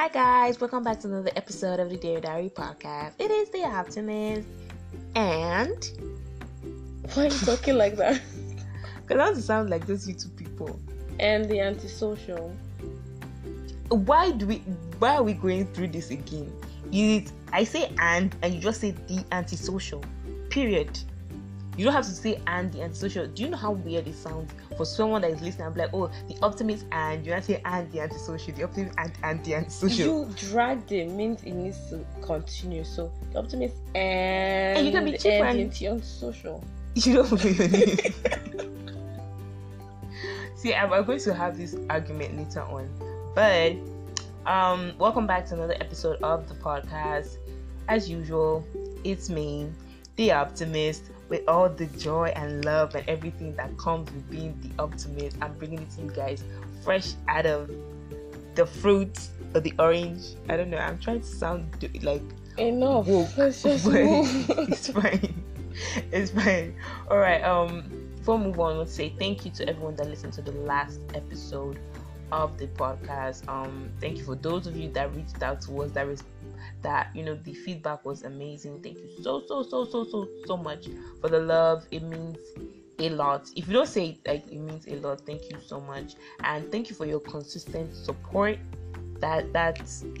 Hi guys, welcome back to another episode of the Dear Diary podcast. It is the optimist, and why are you talking like that? Because I want to sound like those YouTube people. And the antisocial. Why are we going through this again? I say and you just say the antisocial. Period. You don't have to say and the antisocial. Do you know how weird it sounds for someone that is listening and be like, oh, the optimist and, you don't say and the antisocial, the optimist and the antisocial. You drag it means it needs to continue. So the optimist and you can be cheap and the antisocial. You don't believe it. See, I'm going to have this argument later on. But welcome back to another episode of the podcast. As usual, it's me, the optimist, with all the joy and love and everything that comes with being the optimist. I'm bringing it to you guys fresh out of the fruit or the orange. I don't know. I'm trying to sound like enough. Woke, let's just move. It's fine. It's fine. All right. Before we move on, I want to say thank you to everyone that listened to the last episode of the podcast. Thank you for those of you that reached out to us. That you know, the feedback was amazing. Thank you so much for the love. It means a lot. If you don't say it, like, it means a lot. Thank you so much, and thank you for your consistent support. That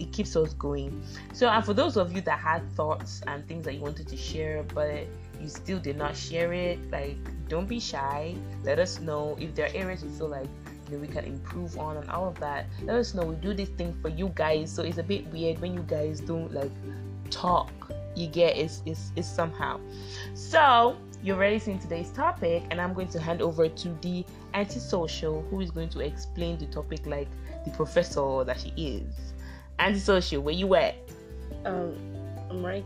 it keeps us going. So, and for those of you that had thoughts and things that you wanted to share, but you still did not share it, like, don't be shy. Let us know if there are areas you feel like that we can improve on and all of that. Let us know. We do this thing for you guys, so it's a bit weird when you guys don't like talk. You get it's somehow. So you're already seeing today's topic, and I'm going to hand over to the antisocial, who is going to explain the topic like the professor that she is. Antisocial, where you at? I'm right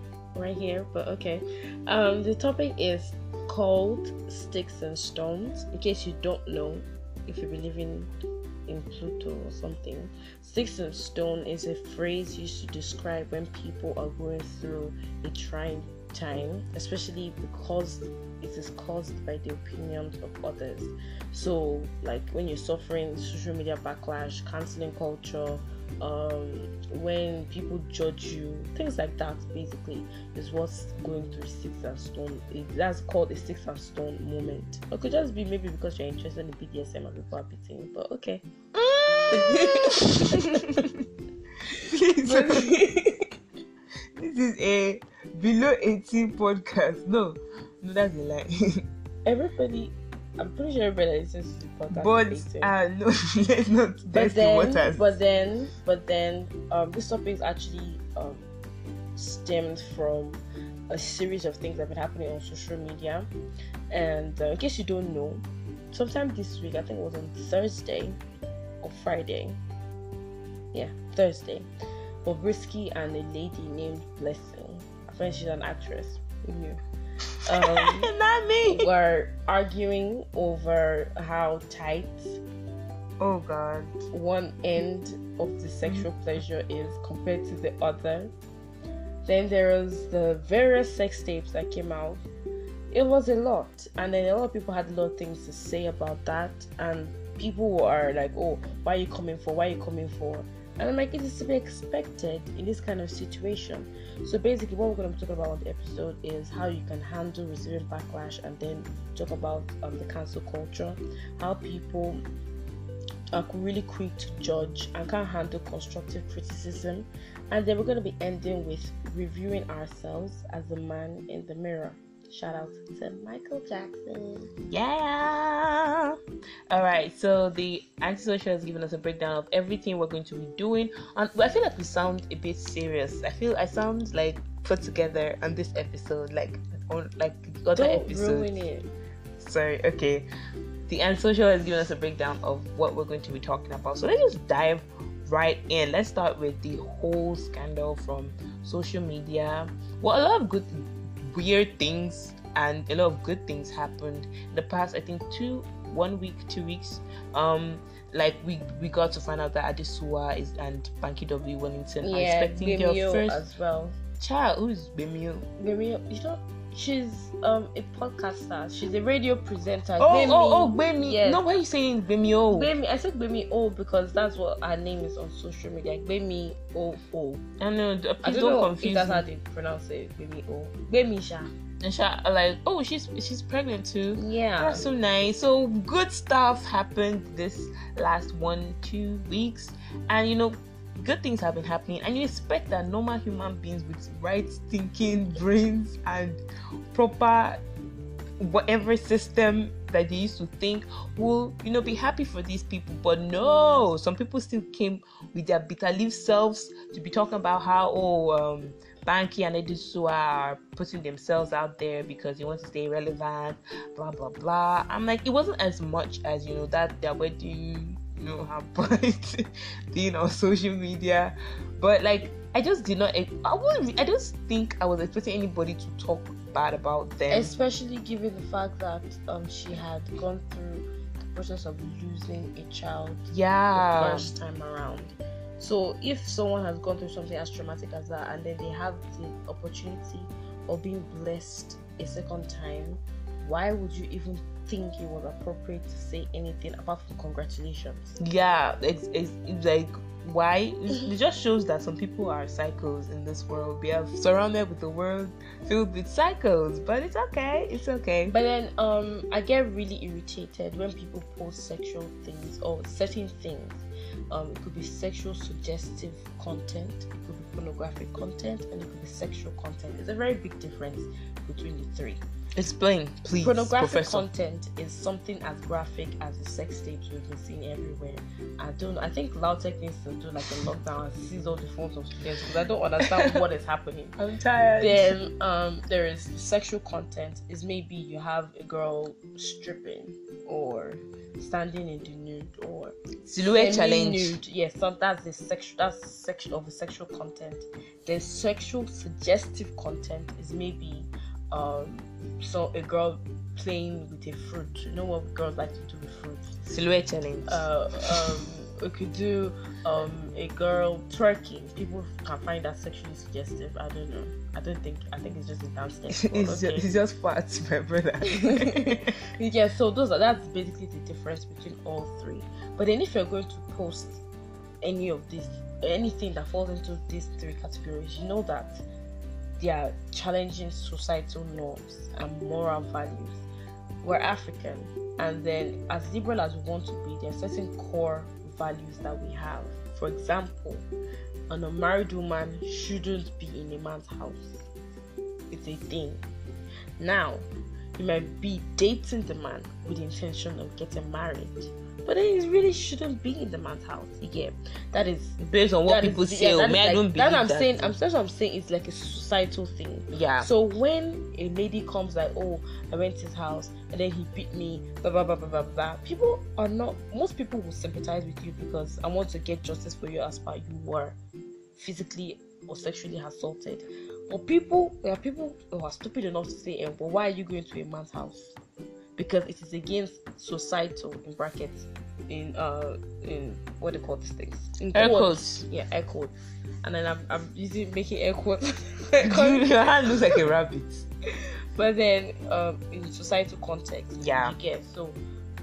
here, but okay. The topic is called Sticks and Stones. In case you don't know, if you believe in Pluto or something, sticks and stone is a phrase used to describe when people are going through a trying time, especially because it is caused by the opinions of others. So, like, when you're suffering social media backlash, canceling culture, when people judge you, things like that, basically, is what's going through sticks and stone. That's called a sticks and stone moment. It could just be maybe because you're interested in BDSM and people are beating, but okay. This is a below 18 podcast. No, that's a lie. Everybody. I'm pretty sure everybody listens to the podcast. But no, let's not test the waters. But then, this topic is actually stemmed from a series of things that have been happening on social media. And in case you don't know, sometime this week, I think it was on Thursday or Friday. Yeah, Thursday. Bobrisky and a lady named Blessing. I think she's an actress. Yeah. Not me. We're arguing over how tight, oh god, one end of the sexual pleasure is compared to the other. Then there was the various sex tapes that came out. It was a lot, and then a lot of people had a lot of things to say about that, and people are like, oh, why are you coming for? And I'm like, it is to be expected in this kind of situation. So basically, what we're going to talk about on the episode is how you can handle receiving backlash, and then talk about the cancel culture, how people are really quick to judge and can't handle constructive criticism. And then we're going to be ending with reviewing ourselves as a man in the mirror. Shout out to Michael Jackson. Yeah. All right. So the antisocial has given us a breakdown of everything we're going to be doing. And I feel like we sound a bit serious. I feel I sound like put together on this episode, like on like the other episodes. Don't ruin it. Sorry. Okay. The antisocial has given us a breakdown of what we're going to be talking about. So let's just dive right in. Let's start with the whole scandal from social media. Well, a lot of good weird things and a lot of good things happened in the past, I think, 2 weeks. Like we got to find out that Adesua is and Banky W. Wellington are expecting Bimyo their first as well. Child, who's Bemi O? Bemi O, you know, she's a podcaster. She's a radio presenter. Bemi. Yes. No, why are you saying Bemi O? Bemi. I said Bemi O because that's what her name is on social media. Bemi O O. I know. Please don't confuse. That's how they pronounce it. Bemi O. Bemi Sha. And Sha, like, oh, she's pregnant too. Yeah. That's so nice. So good stuff happened this last 1-2 weeks, and you know, good things have been happening, and you expect that normal human beings with right thinking brains and proper whatever system that they used to think will, you know, be happy for these people. But no, some people still came with their bitter leaf selves to be talking about how Banky and Adesua are putting themselves out there because they want to stay relevant, blah blah blah. I'm like, it wasn't as much as, you know, that way you know how bright being on social media, but like I don't think I was expecting anybody to talk bad about them, especially given the fact that she had gone through the process of losing a child the first time around. So if someone has gone through something as traumatic as that and then they have the opportunity of being blessed a second time, why would you even think it was appropriate to say anything apart from congratulations? Yeah, it's like, why? It just shows that some people are psychos in this world. We are surrounded with a world filled with psychos, but it's okay. But then I get really irritated when people post sexual things or certain things. It could be sexual suggestive content, it could be pornographic content, and it could be sexual content. There's a very big difference between the three. Explain, please, pornographic Professor. Content is something as graphic as the sex tapes we've been seeing everywhere. I think Lautech needs to do like a lockdown and seize all the phones of students because I don't understand what is happening. I'm tired. Then there is sexual content. Is maybe you have a girl stripping or standing in the nude or silhouette challenge. Nude. Yes, so that's the sexual. That's section of the sexual content. The sexual suggestive content is maybe. So a girl playing with a fruit. You know what girls like to do with fruit? Silhouette challenge. We could do a girl twerking. People can find that sexually suggestive. I don't know. I think it's just a dance step. It's just parts, my brother. Yeah. So that's basically the difference between all three. But then if you're going to post any of this, anything that falls into these three categories, you know that they are challenging societal norms and moral values. We're African, and then as liberal as we want to be, there are certain core values that we have. For example, an unmarried woman shouldn't be in a man's house. It's a thing. Now, you might be dating the man with the intention of getting married, but then it really shouldn't be in the man's house. Yeah, that is based on what people say. I'm saying it's like a societal thing. Yeah. So when a lady comes like, oh, I went to his house and then he beat me, blah blah blah blah blah blah. Most people will sympathize with you because I want to get justice for you as far you were physically or sexually assaulted. But there are people who are stupid enough to say, well, why are you going to a man's house? Because it is against societal, in brackets, in what do they call these things? Air quotes. Yeah, air quotes. And then I'm making air quotes. Your hand looks like a rabbit. But then, in societal context, you get. So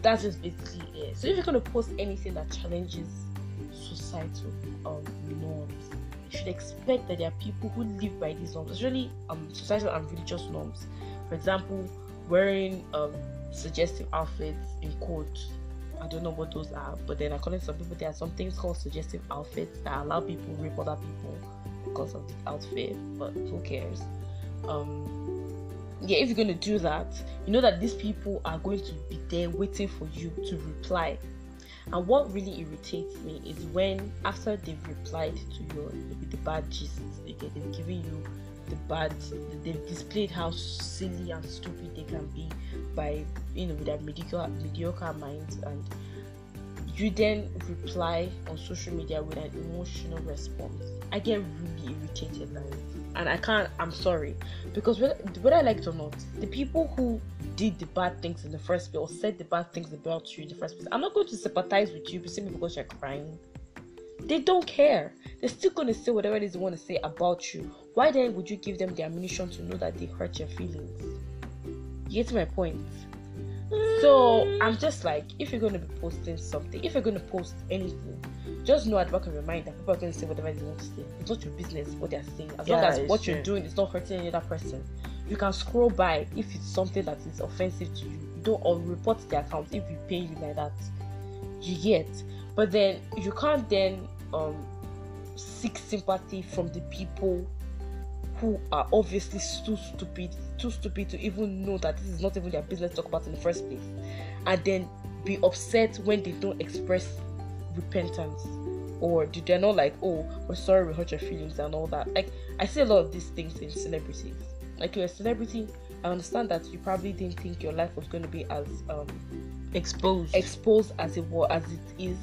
that's just basically it. So if you're gonna post anything that challenges societal norms, you should expect that there are people who live by these norms, especially societal and religious norms. For example, wearing suggestive outfits in quotes. I don't know what those are, but then according to some people, there are some things called suggestive outfits that allow people to rape other people because of the outfit, but who cares? If you're going to do that, you know that these people are going to be there waiting for you to reply. And what really irritates me is when, after they've replied to your, maybe the bad gist, they've given you the bad, they've displayed how silly and stupid they can be by, you know, with their mediocre minds, and you then reply on social media with an emotional response. I get really irritated by it, and I'm sorry, because whether I like it or not, the people who did the bad things in the first place or said the bad things about you in the first place, I'm not going to sympathize with you simply because you're crying. They don't care. They're still going to say whatever it is they want to say about you. Why then would you give them the ammunition to know that they hurt your feelings? You get my point? So I'm just like, if you're going to be posting something, if you're going to post anything, just know at the back of your mind that people are going to say whatever they want to say. It's not your business what they're saying. As long as what you're doing is not hurting any other person, you can scroll by if it's something that is offensive to you. Don't, or report the account if you pay you like that. You get? But then you can't then seek sympathy from the people who are obviously too stupid to even know that this is not even their business to talk about in the first place, and then be upset when they don't express repentance, or they're not like, oh, we're sorry we hurt your feelings and all that. Like, I see a lot of these things in celebrities. Like, you're a celebrity, I understand that you probably didn't think your life was going to be as exposed as it was, as it is.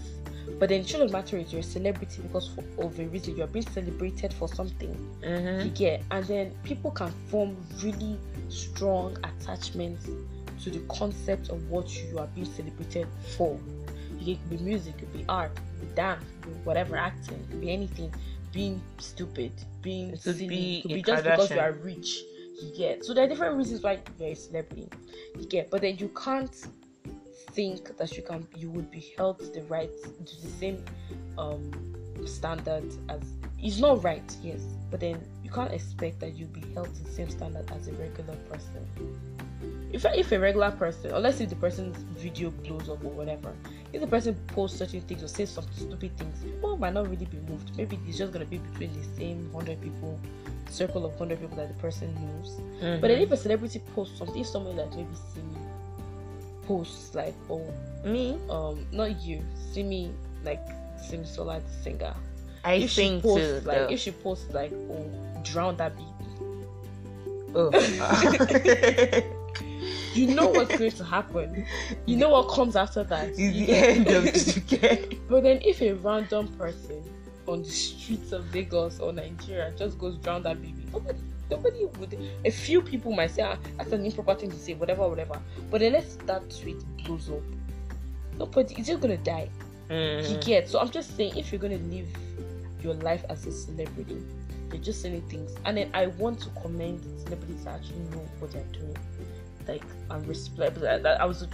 But then it shouldn't matter if you're a celebrity, because of a reason you're being celebrated for something. Mm-hmm. You get? And then people can form really strong attachments to the concept of what you are being celebrated for. It could be music, it could be art, it could be dance, it could be whatever, acting, it could be anything. Being stupid, being silly, it could be just because you are rich. You get? So there are different reasons why you're a celebrity. You get? But then you can't think that you would be held to the right, to the same standard as, it's not right, yes, but then you can't expect that you'll be held to the same standard as a regular person. If a regular person, unless if the person's video blows up or whatever, if the person posts certain things or says some stupid things, people might not really be moved. Maybe it's just gonna be between the same 100 people, circle of 100 people that the person knows. Mm-hmm. But then if a celebrity posts something, if someone like maybe Simi posts like, oh, me, not you, Simi, like Simi Sola the singer. I think too. Like, if she posts like, oh, drown that baby. Oh. You know what's going to happen. You know what comes after that. It's the end of the. But then if a random person on the streets of Lagos or Nigeria just goes drown that baby, nobody would. A few people might say, ah, that's an improper thing to say, whatever. But unless that tweet blows up, nobody is just gonna die. Mm. You get? So I'm just saying, if you're gonna live your life as a celebrity, you're just saying things. And then I want to commend celebrities that actually know what they're doing. Like, and reply. I was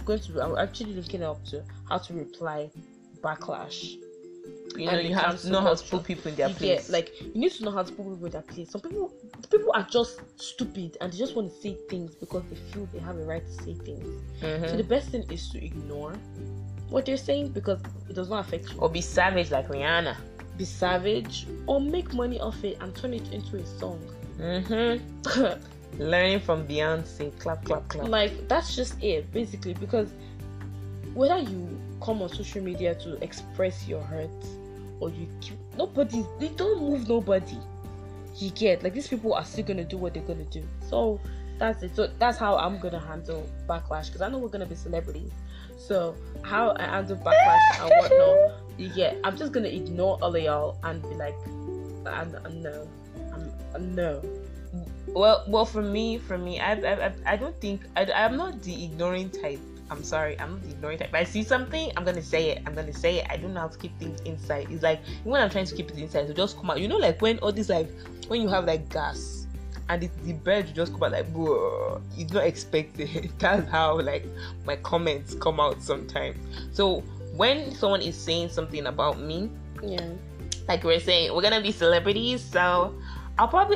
actually looking up to how to reply backlash. You know, you have to know how to put people in their place. Like, you need to know how to put people in their place. Some people are just stupid and they just want to say things because they feel they have a right to say things. Mm-hmm. So the best thing is to ignore what they're saying because it does not affect you. Or be savage like Rihanna. Be savage, or make money off it and turn it into a song. Mm-hmm. Learning from Beyonce, clap, clap, clap. Like, that's just it, basically, because whether you come on social media to express your hurt or you keep, they don't move nobody. You get? Like, these people are still gonna do what they're gonna do. So that's it. So that's how I'm gonna handle backlash, because I know we're gonna be celebrities. So how I handle backlash and whatnot, yeah, I'm just gonna ignore all of y'all and be like, no. Well, for me, I don't think I'm not the ignoring type. I'm sorry, I'm not the ignoring type. If I see something, I'm gonna say it. I don't know how to keep things inside. It's like when I'm trying to keep it inside, so just come out. You know, like when all this, like when you have like gas, and the bread will just come out like, whoa, you don't expect it. That's how like my comments come out sometimes. So when someone is saying something about me, yeah, like we're saying we're gonna be celebrities, so. If I'm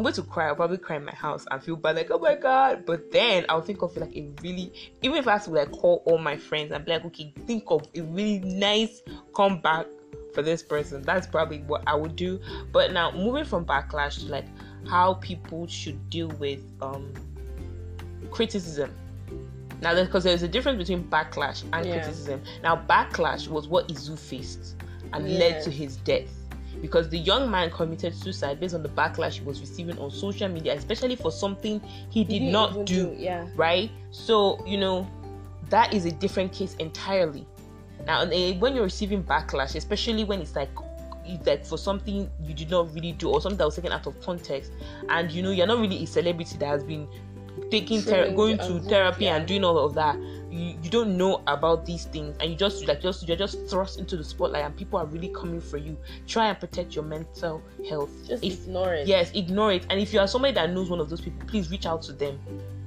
going to cry, I'll probably cry in my house and feel bad, like, oh my God. But then I'll think of like a really, even if I have to like call all my friends and be like, okay, think of a really nice comeback for this person. That's probably what I would do. But now moving from backlash to like how people should deal with criticism. Now, because there's a difference between backlash and criticism. Now, backlash was what Izu faced and led to his death. Because the young man committed suicide based on the backlash he was receiving on social media, especially for something he did not do. Yeah. Right? So, you know, that is a different case entirely. Now, when you're receiving backlash, especially when it's like for something you did not really do or something that was taken out of context, and you know, you're not really a celebrity that has been going to therapy and doing all of that, you don't know about these things, and you you're just thrust into the spotlight, and people are really coming for you. Try and protect your mental health. Just ignore it. Yes, ignore it. And if you are somebody that knows one of those people, please reach out to them.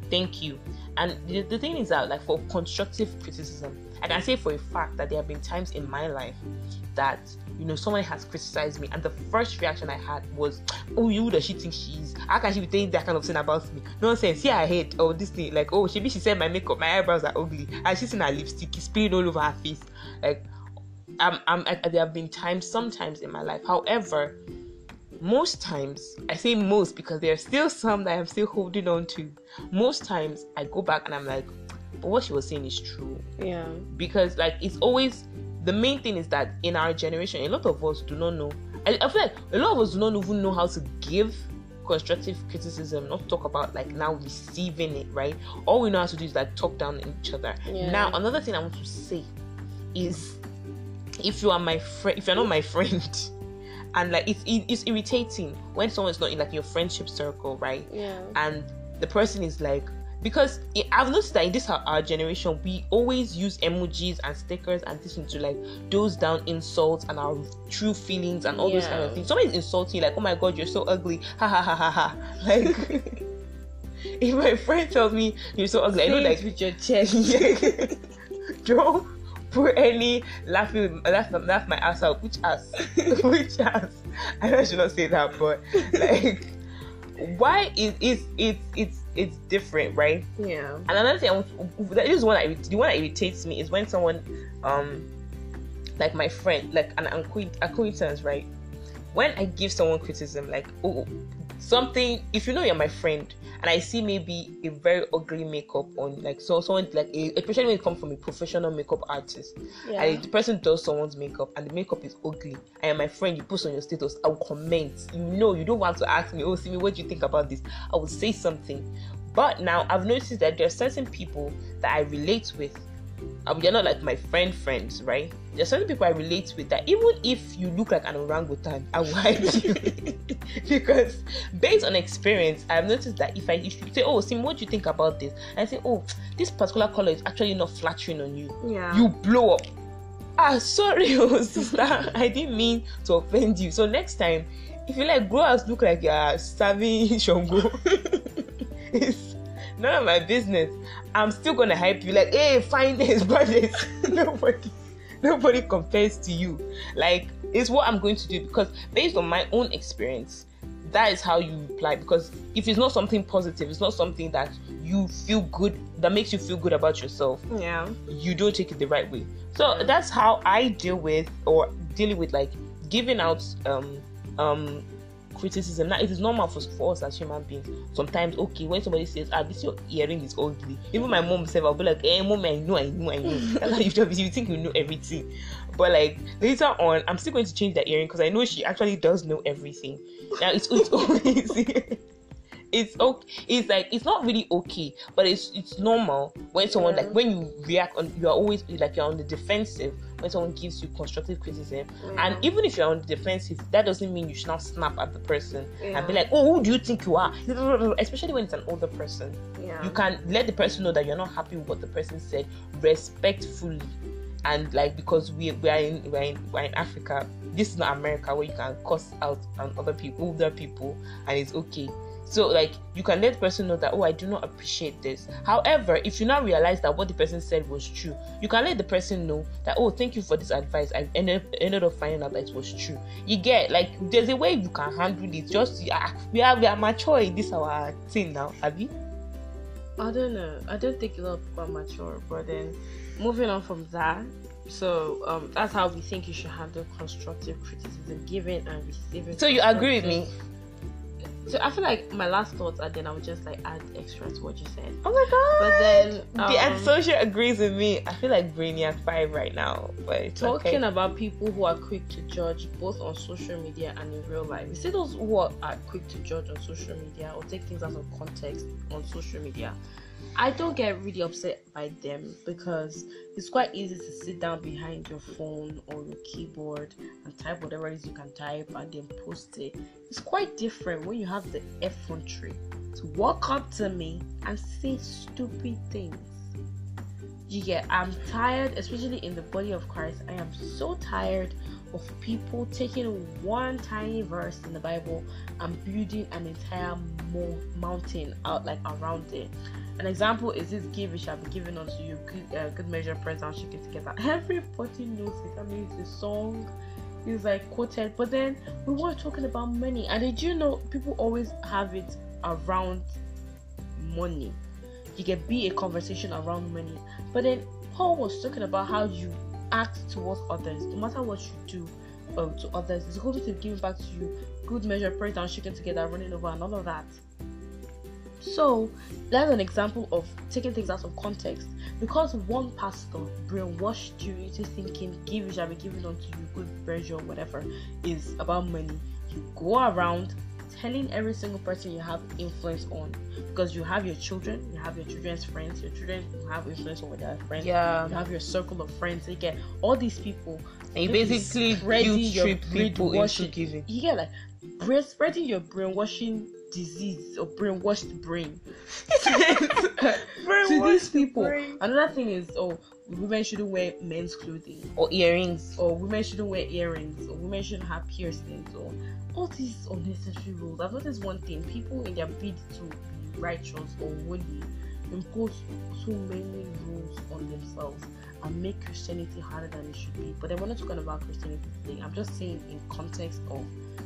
Thank you. And the thing is that, like, for constructive criticism, I can say for a fact that there have been times in my life that, you know, someone has criticized me, and the first reaction I had was, "Oh, you, who does she think she is? How can she be saying that kind of thing about me? Nonsense. See her head, or this thing. Like, oh, she said my makeup, my eyebrows are ugly, and she's in her lipstick, it's spilling all over her face." Like, there have been times, sometimes in my life. However, most times, I say most because there are still some that I'm still holding on to. Most times, I go back and I'm like, but what she was saying is true. Yeah. Because, like, it's always, the main thing is that in our generation, a lot of us do not know. I feel like a lot of us do not even know how to give constructive criticism, not talk about, like, now receiving it, right? All we know how to do is, like, talk down each other. Yeah. Now, another thing I want to say is, if you're not my friend, and, like, it's irritating when someone's not in, like, your friendship circle, right? Yeah. And the person is like, because I've noticed that in this our generation, we always use emojis and stickers and this to, like, dose down insults and our true feelings and all those kind of things. Somebody's insulting you, like, "Oh my God, you're so ugly, ha ha ha ha ha." Like, if my friend tells me you're so ugly, I know, like, with your chest, don't put any laugh my ass out. Which ass? Which ass? I know I should not say that, but, like, why is it's different, right? Yeah. And another thing, the one that irritates me is when someone, like my friend, like an acquaintance, right? When I give someone criticism, like, oh, something, if you know you're my friend, and I see maybe a very ugly makeup on, like, so someone, like, especially when it comes from a professional makeup artist, and the person does someone's makeup and the makeup is ugly, and you're my friend, you post on your status, I will comment. You know, you don't want to ask me, "Oh, Simi, what do you think about this?" I will say something. But now I've noticed that there are certain people that I relate with. They're not, like, my friends, right? There are certain people I relate with that even if you look like an orangutan, I will hide you. Because based on experience, I've noticed that if you say, "Oh, Sim, what do you think about this?" and I say, "Oh, this particular color is actually not flattering on you," you blow up. Sorry, sister, I didn't mean to offend you. So next time, if you, like, grow us, look like you're serving Shango, it's none of my business. I'm still gonna hype you, like, "Hey, fine days, bad days." Nobody compares to you. Like, it's what I'm going to do, because based on my own experience, that is how you reply. Because if it's not something positive, it's not something that you feel good, that makes you feel good about yourself, you don't take it the right way. So that's how I deal with like giving out criticism. Now, it is normal for us as human beings. Sometimes, okay, when somebody says, "This your earring is ugly," even my mom said, I'll be like, "Hey, mom, I know." That's how you think you know everything. But, like, later on, I'm still going to change that earring because I know she actually does know everything. Now, it's always it's okay. It's like, it's not really okay, but it's normal when someone, like, when you react on, you are always, like, you're on the defensive when someone gives you constructive criticism. And even if you're on the defensive, that doesn't mean you should not snap at the person and be like, "Oh, who do you think you are?" Especially when it's an older person. You can let the person know that you're not happy with what the person said respectfully. And, like, because we're in Africa, this is not America where you can cuss out on older people and it's okay. So, like, you can let the person know that, "Oh, I do not appreciate this." However, if you now realize that what the person said was true, you can let the person know that, "Oh, thank you for this advice. I ended up finding out that it was true." You get, like, there's a way you can handle it. Just, we are mature in this our thing now, have you? I don't know. I don't think a lot of people are mature. But then, moving on from that, so that's how we think you should handle constructive criticism, giving and receiving. So you agree with me? So I feel like my last thoughts are, then I would just, like, add extra to what you said. Oh my God! But then the antisocial agrees with me. I feel like Brainiac 5 right now. But it's talking about people who are quick to judge, both on social media and in real life. You see those who are quick to judge on social media or take things out of context on social media. I don't get really upset by them because it's quite easy to sit down behind your phone or your keyboard and type whatever it is you can type and then post it. It's quite different when you have the effrontery to walk up to me and say stupid things. You get, I'm tired, especially in the body of Christ. I am so tired of people taking one tiny verse in the Bible and building an entire mountain out, like around it. An example is this: give, it shall be given unto you. Good measure, press down, shake it together. Everybody knows it. I mean, it's a song. It's like quoted. But then we were talking about money. And did you know people always have it around money? You can be a conversation around money. But then Paul was talking about how you act towards others. No matter what you do to others, it's going to be given back to you. Good measure, press down, shaken together, running over, and all of that. So that's an example of taking things out of context. Because one pastor brainwashed you into thinking give it shall be given unto you, good measure, whatever, is about money, you go around telling every single person you have influence on. Because you have your children, you have your children's friends, your children have influence over their friends, you have your circle of friends, you get all these people, and you basically guilt-trip people into giving. You get like spreading your brainwashing disease or brainwashed brain to these people. Another thing is, oh, women shouldn't wear men's clothing or earrings, or women shouldn't wear earrings, or women shouldn't have piercings, or all these unnecessary rules. I've noticed one thing: people, in their bid to be righteous or holy, impose so many rules on themselves and make Christianity harder than it should be. But then we're not talking about Christianity today. I'm just saying in context of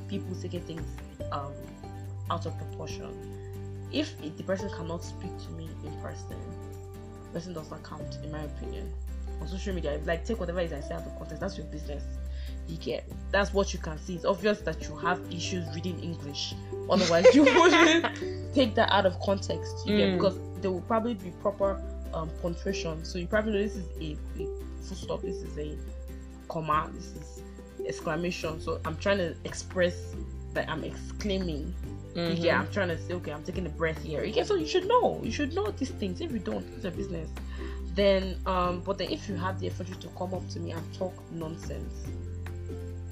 people taking things out of proportion. If the person cannot speak to me in person, the person does not count, in my opinion. On social media, like, take whatever is I say out of context. That's your business. You get, that's what you can see. It's obvious that you have issues reading English. Otherwise, you wouldn't take that out of context. You get, because there will probably be proper punctuation. So you probably know this is a full stop, this is a comma, this is exclamation. So I'm trying to express that I'm exclaiming. Mm-hmm. Yeah, I'm trying to say, okay, I'm taking a breath here. Yeah, so you should know these things. If you don't, it's a business. Then, but then if you have the effort to come up to me and talk nonsense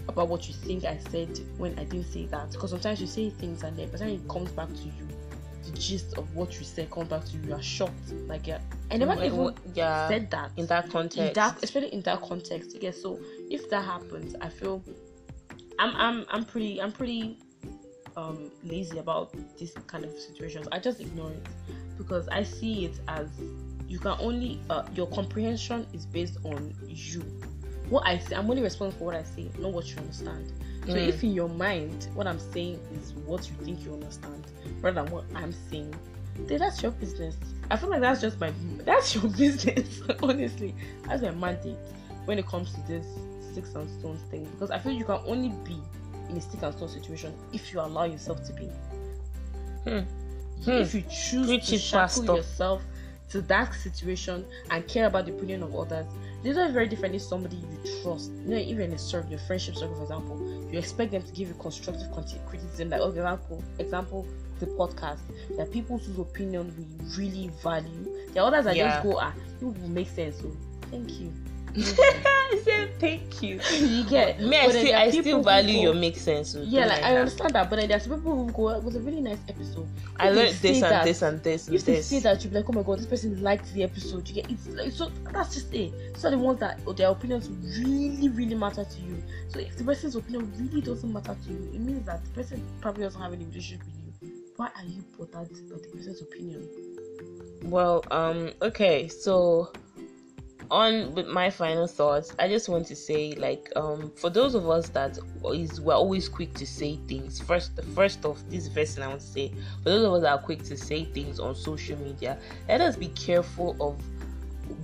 about what you think I said when I didn't say that, because sometimes you say things and then by the time it comes back to you, the gist of what you said comes back to you, you are shocked. Like, I never even said that in that context. Especially in that context. Yeah, so if that happens, I feel I'm pretty lazy about these kind of situations. I just ignore it because I see it as you can only your comprehension is based on you. What I say, I'm only responsible for what I say, not what you understand. So if in your mind what I'm saying is what you think you understand rather than what I'm saying, then that's your business. I feel like that's your business. Honestly, that's my mandate when it comes to this sticks and stones thing, because I feel you can only be in a stick and stone situation if you allow yourself to be. If you choose to shackle yourself to that situation and care about the opinion of others, this is very different. If somebody you trust, you know, even in a circle, your friendship circle, for example, you expect them to give you constructive criticism. Like, example, the podcast, that people's opinion we really value. There are others that just go, you will make sense. So thank you. I said thank you. You get me. I still value your make sense. So yeah, like I understand that, but then there's people who go, it was a really nice episode. I learned this and this and this. If they say that, you'll be like, oh my god, this person liked the episode. You get it's like, so that's just it. So the ones that their opinions really, really matter to you. So if the person's opinion really doesn't matter to you, it means that the person probably doesn't have any relationship with you. Why are you bothered by the person's opinion? Well, okay, so on with my final thoughts, I just want to say, like, for those of us that we're always quick to say things, first I want to say, for those of us that are quick to say things on social media, let us be careful of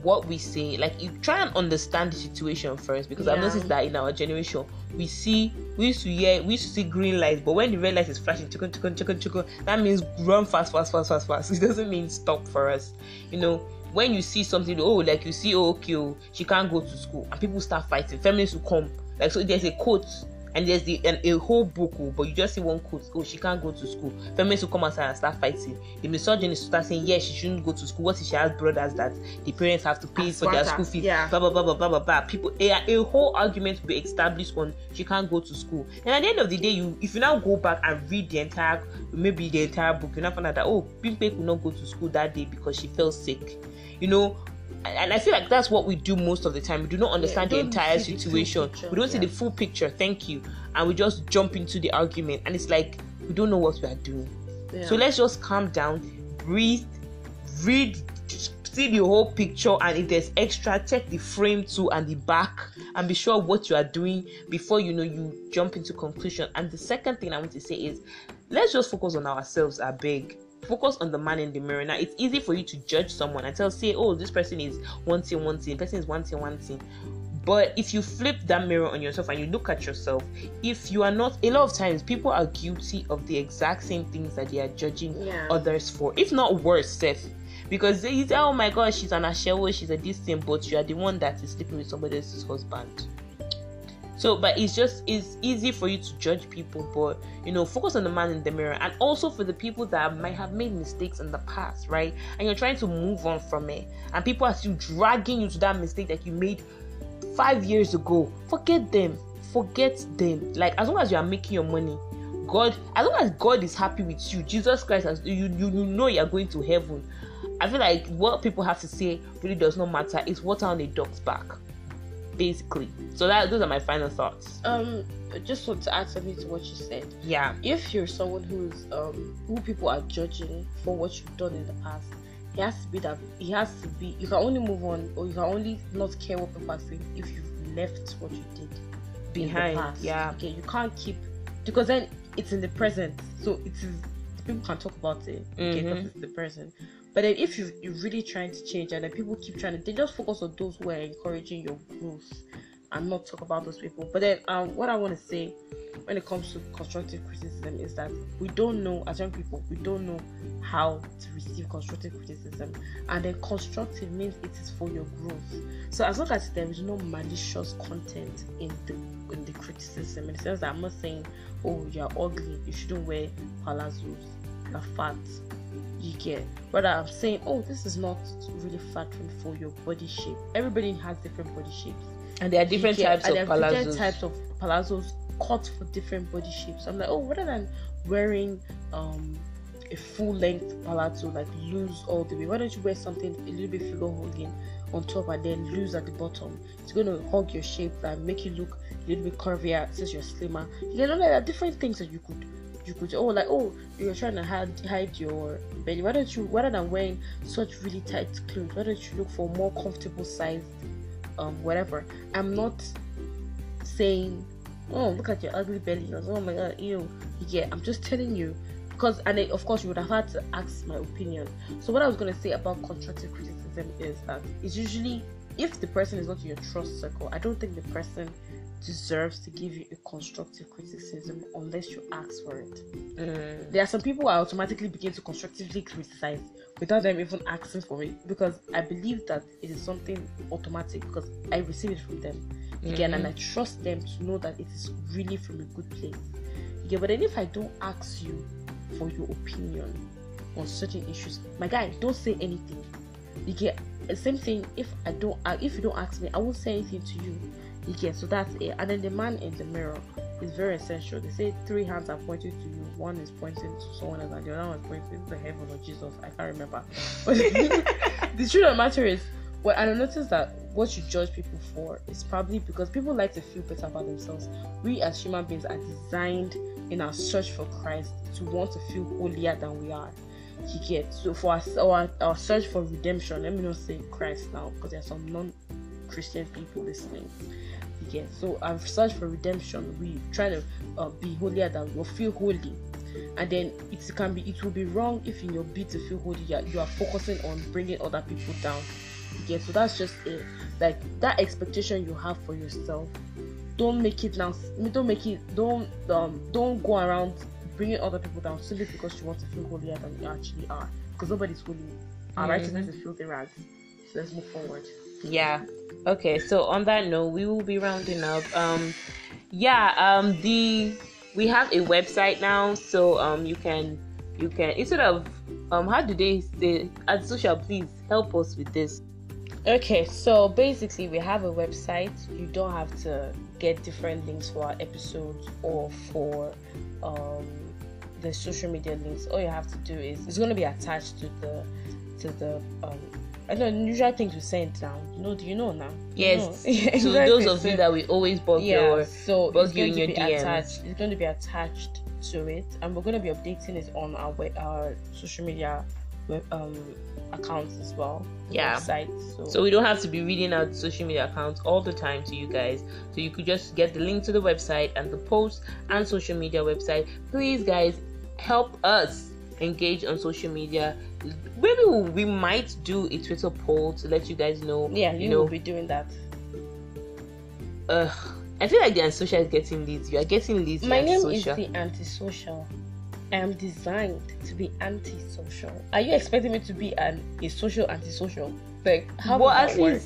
what we say. Like, you try and understand the situation first, because I've noticed that in our generation, we used to see green lights, but when the red light is flashing, chukun, that means run fast. It doesn't mean stop for us, you know. When you see something, she can't go to school, and people start fighting, feminists will come. Like, so there's a quote, and there's a whole book, but you just see one quote, she can't go to school. Feminists will come outside and start fighting. The misogynist will start saying, she shouldn't go to school. What if she has brothers that the parents have to pay for their school fees? Yeah. Blah, blah, blah, blah, blah, blah, blah. People, a whole argument will be established on she can't go to school. And at the end of the day, if you now go back and read the entire book, you'll now find out that, Bimpe could not go to school that day because she fell sick. You know, And I feel like that's what we do most of the time. We do not understand the entire situation. We don't see the full picture. Thank you. And we just jump into the argument. And it's like, we don't know what we are doing. Yeah. So let's just calm down, breathe, read, see the whole picture, and if there's extra, check the frame too and the back, and be sure what you are doing before you jump into conclusion. And the second thing I want to say is, let's just focus on ourselves. I beg, focus on the man in the mirror. Now it's easy for you to judge someone and say, oh, this person is wanting. But if you flip that mirror on yourself and you look at yourself, if you are not, a lot of times people are guilty of the exact same things that they are judging others for, if not worse, Seth. Because they say, oh my God, she's an ashewo, she's a this thing, but you are the one that is sleeping with somebody else's husband. So, but it's easy for you to judge people, but, focus on the man in the mirror. And also for the people that might have made mistakes in the past, right? And you're trying to move on from it. And people are still dragging you to that mistake that you made 5 years ago. Forget them. Like, as long as you are making your money, God, as long as God is happy with you, Jesus Christ, as you know you're going to heaven. I feel like what people have to say really does not matter. It's water on a dog's back, basically. So those are my final thoughts. I just want to add something to what you said. Yeah. If you're someone who people are judging for what you've done in the past, you can only move on, or you can only not care what people are saying if you've left what you did behind in the past. Yeah. Okay, you can't keep, because then it's in the present. So people can talk about it. Okay, because it's the present. But then if you're really trying to change, and then people keep trying to, they just focus on those who are encouraging your growth and not talk about those people. But then what I want to say when it comes to constructive criticism is that we don't know, as young people, we don't know how to receive constructive criticism. And then constructive means it is for your growth. So as long as there is no malicious content in the criticism, in the sense that I'm not saying, oh, you're ugly, you shouldn't wear palazzos, you're fat, you get. But I'm saying, oh, this is not really flattering for your body shape. Everybody has different body shapes, and there are different types of palazzos. Different types of palazzos cut for different body shapes. I'm like, oh, rather than wearing a full-length palazzo, like loose all the way, why don't you wear something a little bit figure hugging on top and then loose at the bottom? It's going to hug your shape and make you look a little bit curvier since you're slimmer. You know, there are different things that you could you're trying to hide your belly. Why don't you, rather than wearing such really tight clothes, why don't you look for more comfortable sized whatever? I'm not saying, oh, look at your ugly belly, oh my God, ew. Yeah, I'm just telling you, because, and then, of course, you would have had to ask my opinion. So what I was going to say about constructive criticism is that it's usually, if the person is not in your trust circle, I don't think the person deserves to give you a constructive criticism unless you ask for it. There are some people who automatically begin to constructively criticize without them even asking for it, because I believe that it is something automatic, because I receive it from them again, and I trust them to know that it is really from a good place. Yeah, but then if I don't ask you for your opinion on certain issues, my guy, don't say anything. You get the same thing. If you don't ask me, I won't say anything to you. You get. So that's it. And then the man in the mirror is very essential. They say 3 hands are pointing to you. One is pointing to someone else, and the other one is pointing to heaven or Jesus. I can't remember. But the truth of the matter is, well, I noticed that what you judge people for is probably because people like to feel better about themselves. We as human beings are designed in our search for Christ to want to feel holier than we are. You get. So for our search for redemption, let me not say Christ now, because there are some non-Christian people listening. You get. So our search for redemption, we try to be holier than we feel holy, and then it will be wrong if in your bid to feel holy you are focusing on bringing other people down. You get. So that's just it. Like that expectation you have for yourself, don't make it now. Don't go around bringing other people down simply because you want to feel holier than you actually are, because nobody's holy. Our righteousness is filthy rags. So let's move forward. Yeah. Okay. So on that note, we will be rounding up. We have a website now, so you can instead of how do they say, Adesua, please help us with this. Okay, so basically we have a website. You don't have to get different links for our episodes or for the social media links. All you have to do is, it's going to be attached to the I know unusual things we send now. No, do you know now? Yes. You know? Yeah, exactly. So those of you that we always bug you in your DMs. It's going to be attached to it, and we're going to be updating it on our social media accounts as well. Yeah. Websites, so we don't have to be reading out the social media accounts all the time to you guys. So you could just get the link to the website and the post and social media website. Please, guys, help us engage on social media. Maybe we might do a Twitter poll to let you guys know. Yeah, you will be doing that. I feel like the antisocial is getting leads. You are getting leads. My name is the antisocial. I am designed to be antisocial. Are you expecting me to be a social antisocial? Like, how does that work?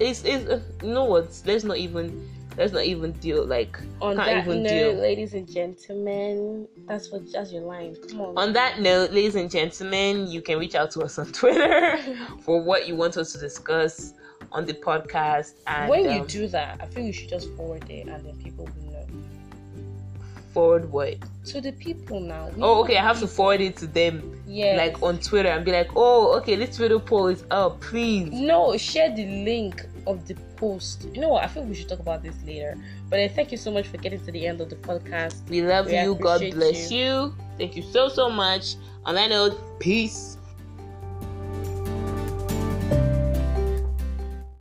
It's you know what? Let's not even deal. Like, on that note, ladies and gentlemen, that's your line. Come on. On that note, ladies and gentlemen, you can reach out to us on Twitter for what you want us to discuss on the podcast. And when you do that, I think you should just forward it, and then people will know. Forward what? To the people now. I have to forward it to them. Yeah. Like on Twitter and be like, this Twitter poll is up, please. No, share the link of the post. You know what? I think we should talk about this later. But I thank you so much for getting to the end of the podcast. We love you. God bless you. Thank you so much. On that note, peace.